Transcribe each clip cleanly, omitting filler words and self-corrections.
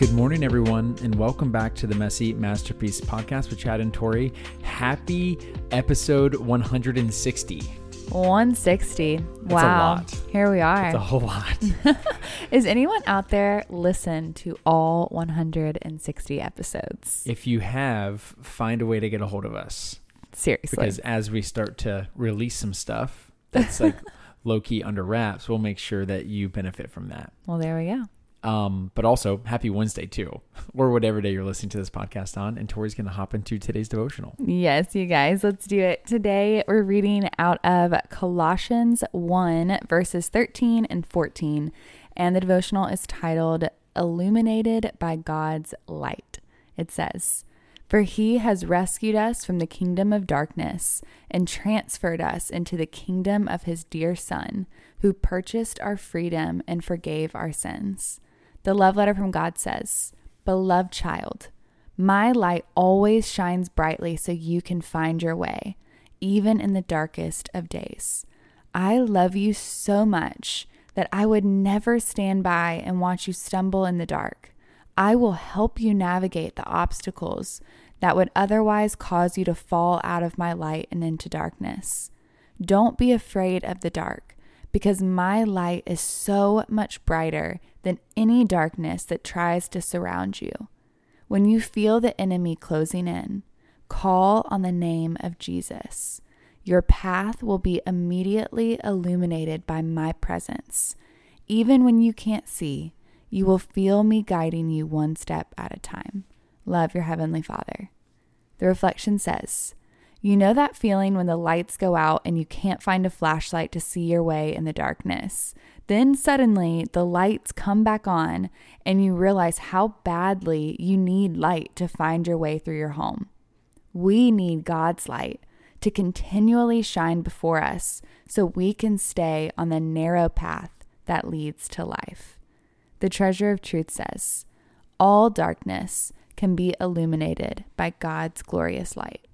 Good morning, everyone, and welcome back to the Messy Masterpiece Podcast with Chad and Tori. Happy episode 160. 160. That's wow. A lot. Here we are. It's a whole lot. Is anyone out there listen to all 160 episodes? If you have, find a way to get a hold of us. Seriously. Because as we start to release some stuff that's like low-key under wraps, we'll make sure that you benefit from that. Well, there we go. But also happy Wednesday too, or whatever day you're listening to this podcast on. And Tori's going to hop into today's devotional. Yes, you guys, let's do it. Today we're reading out of Colossians 1 verses 13 and 14. And the devotional is titled Illuminated by God's Light. It says, "For he has rescued us from the kingdom of darkness and transferred us into the kingdom of his dear son, who purchased our freedom and forgave our sins." The love letter from God says, "Beloved child, my light always shines brightly so you can find your way, even in the darkest of days. I love you so much that I would never stand by and watch you stumble in the dark. I will help you navigate the obstacles that would otherwise cause you to fall out of my light and into darkness. Don't be afraid of the dark, because my light is so much brighter than any darkness that tries to surround you. When you feel the enemy closing in, call on the name of Jesus. Your path will be immediately illuminated by my presence. Even when you can't see, you will feel me guiding you one step at a time. Love, your Heavenly Father." The reflection says, you know that feeling when the lights go out and you can't find a flashlight to see your way in the darkness. Then suddenly the lights come back on and you realize how badly you need light to find your way through your home. We need God's light to continually shine before us so we can stay on the narrow path that leads to life. The treasure of truth says, all darkness can be illuminated by God's glorious light.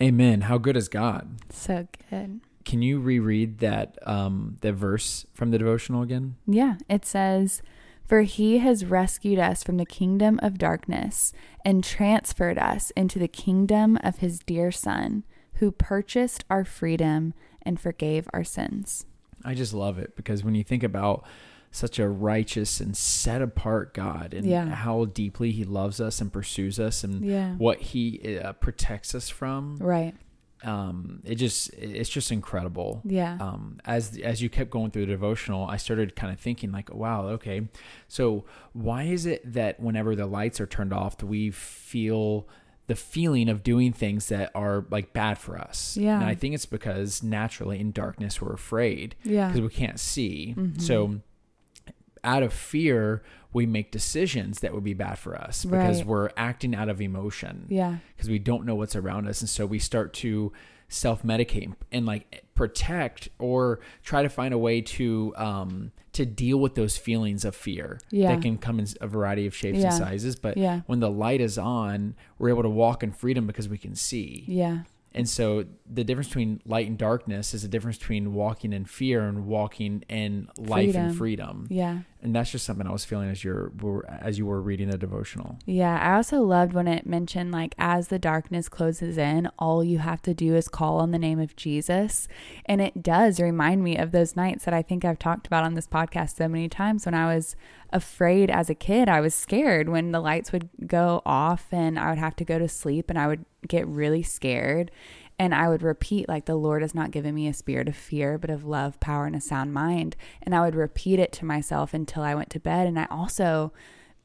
Amen. How good is God? So good. Can you reread that the verse from the devotional again? Yeah, it says, "For he has rescued us from the kingdom of darkness and transferred us into the kingdom of his dear son, who purchased our freedom and forgave our sins." I just love it, because when you think about such a righteous and set apart God, and how deeply he loves us and pursues us, and what he protects us from. Right. It's just incredible. Yeah. As you kept going through the devotional, I started kind of thinking like, wow, okay, so why is it that whenever the lights are turned off, we feel the feeling of doing things that are like bad for us? Yeah. And I think it's because naturally in darkness, we're afraid. Yeah. Because we can't see. Mm-hmm. So out of fear, we make decisions that would be bad for us, because we're acting out of emotion. Yeah. Because we don't know what's around us. And so we start to self-medicate and like protect or try to find a way to deal with those feelings of fear that can come in a variety of shapes and sizes. But when the light is on, we're able to walk in freedom because we can see. Yeah. And so the difference between light and darkness is the difference between walking in fear and walking in life and freedom. Yeah. And that's just something I was feeling as you were reading the devotional. Yeah. I also loved when it mentioned like, as the darkness closes in, all you have to do is call on the name of Jesus. And it does remind me of those nights that I think I've talked about on this podcast so many times when I was afraid as a kid. I was scared when the lights would go off and I would have to go to sleep, and I would get really scared, and I would repeat like, the Lord has not given me a spirit of fear, but of love, power, and a sound mind. And I would repeat it to myself until I went to bed. And I also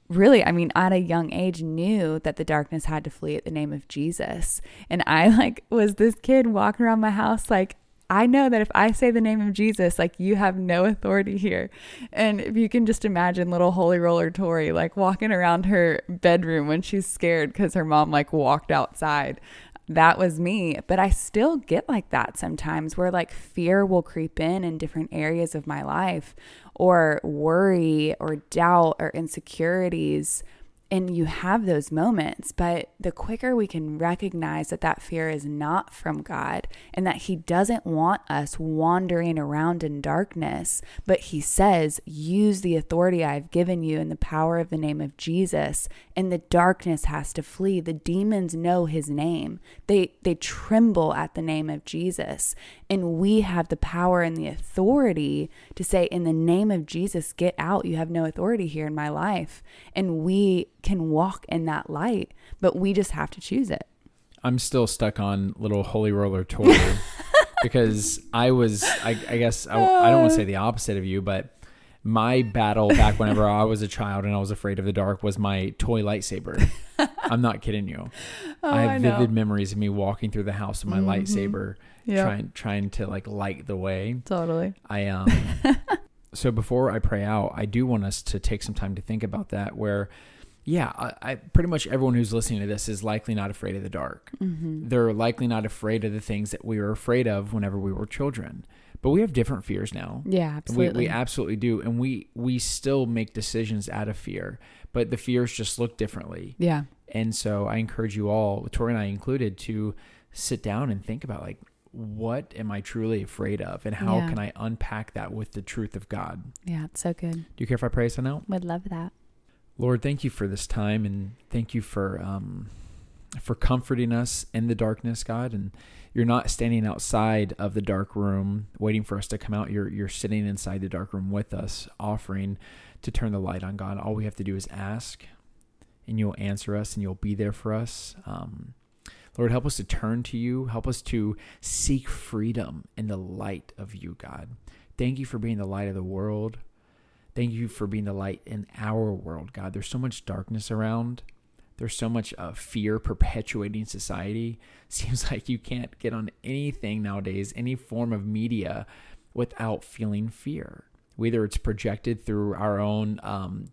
really, I mean, at a young age knew that the darkness had to flee at the name of Jesus. And I like was this kid walking around my house like, I know that if I say the name of Jesus, like, you have no authority here. And if you can just imagine little Holy Roller Tori, like, walking around her bedroom when she's scared because her mom like walked outside. That was me. But I still get like that sometimes, where like fear will creep in different areas of my life, or worry or doubt or insecurities. And you have those moments, but the quicker we can recognize that that fear is not from God and that He doesn't want us wandering around in darkness, but He says, use the authority I've given you in the power of the name of Jesus, and the darkness has to flee. The demons know His name. They tremble at the name of Jesus, and we have the power and the authority to say, in the name of Jesus, get out. You have no authority here in my life. And we can walk in that light, but we just have to choose it. I'm still stuck on little holy roller Tori because I guess I don't want to say the opposite of you, but my battle back whenever I was a child and I was afraid of the dark was my toy lightsaber. I'm not kidding you. I have vivid memories of me walking through the house with my lightsaber, trying to like light the way. Totally. So before I pray out, I do want us to take some time to think about that where, I pretty much everyone who's listening to this is likely not afraid of the dark. Mm-hmm. They're likely not afraid of the things that we were afraid of whenever we were children. But we have different fears now. Yeah, absolutely. We absolutely do. And we still make decisions out of fear, but the fears just look differently. Yeah. And so I encourage you all, Tori and I included, to sit down and think about like, what am I truly afraid of? And how can I unpack that with the truth of God? Yeah, it's so good. Do you care if I pray us out? Would love that. Lord, thank you for this time, and thank you for comforting us in the darkness, God. And you're not standing outside of the dark room waiting for us to come out. You're sitting inside the dark room with us, offering to turn the light on, God. All we have to do is ask, and you'll answer us, and you'll be there for us. Lord, help us to turn to you. Help us to seek freedom in the light of you, God. Thank you for being the light of the world. Thank you for being the light in our world, God. There's so much darkness around. There's so much fear perpetuating society. Seems like you can't get on anything nowadays, any form of media, without feeling fear. Whether it's projected through our own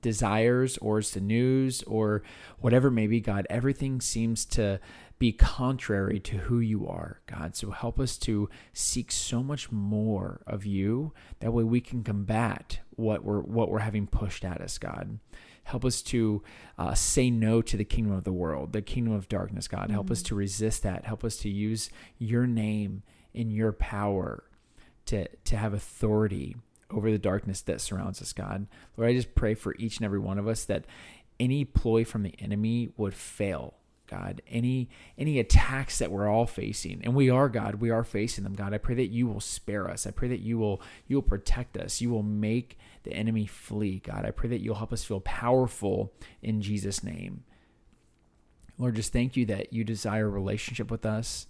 desires, or it's the news, or whatever it may be, God, everything seems to be contrary to who you are, God. So help us to seek so much more of you. That way we can combat what we're having pushed at us, God. Help us to say no to the kingdom of the world, the kingdom of darkness, God. Help us to resist that. Help us to use your name and your power to have authority over the darkness that surrounds us, God. Lord, I just pray for each and every one of us that any ploy from the enemy would fail, God. Any attacks that we're all facing, and we are, God, we are facing them, God. I pray that you will spare us. I pray that you will protect us. You will make the enemy flee, God. I pray that you'll help us feel powerful in Jesus' name. Lord, just thank you that you desire a relationship with us.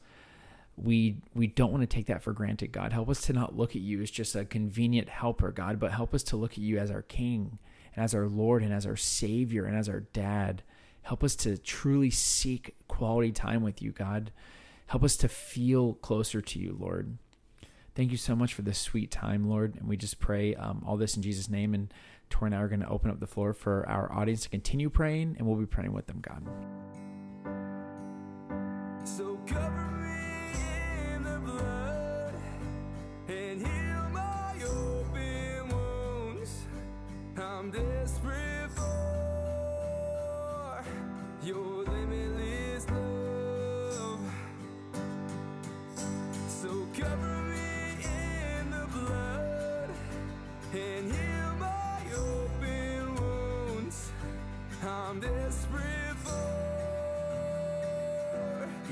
We don't want to take that for granted, God. Help us to not look at you as just a convenient helper, God, but help us to look at you as our King and as our Lord and as our Savior and as our Dad. Help us to truly seek quality time with you, God. Help us to feel closer to you, Lord. Thank you so much for this sweet time, Lord. And we just pray all this in Jesus' name. And Tori and I are going to open up the floor for our audience to continue praying, and we'll be praying with them, God. So cover me in the blood and heal my open wounds. I'm desperate. Your limitless love. So cover me in the blood and heal my open wounds. I'm desperate for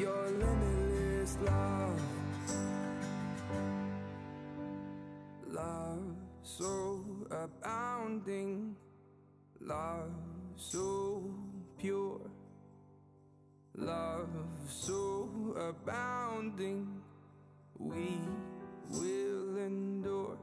your limitless love. Love so abounding, love so pure. Love so abounding, we will endure.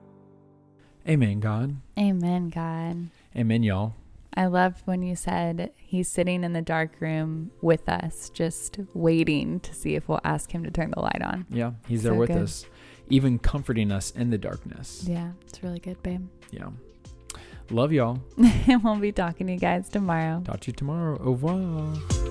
Amen, God. Amen, God. Amen, y'all. I loved when you said he's sitting in the dark room with us, just waiting to see if we'll ask him to turn the light on. Yeah, he's there with us, even comforting us in the darkness. Yeah, it's really good, babe. Yeah. Love y'all. And we'll be talking to you guys tomorrow. Talk to you tomorrow. Au revoir.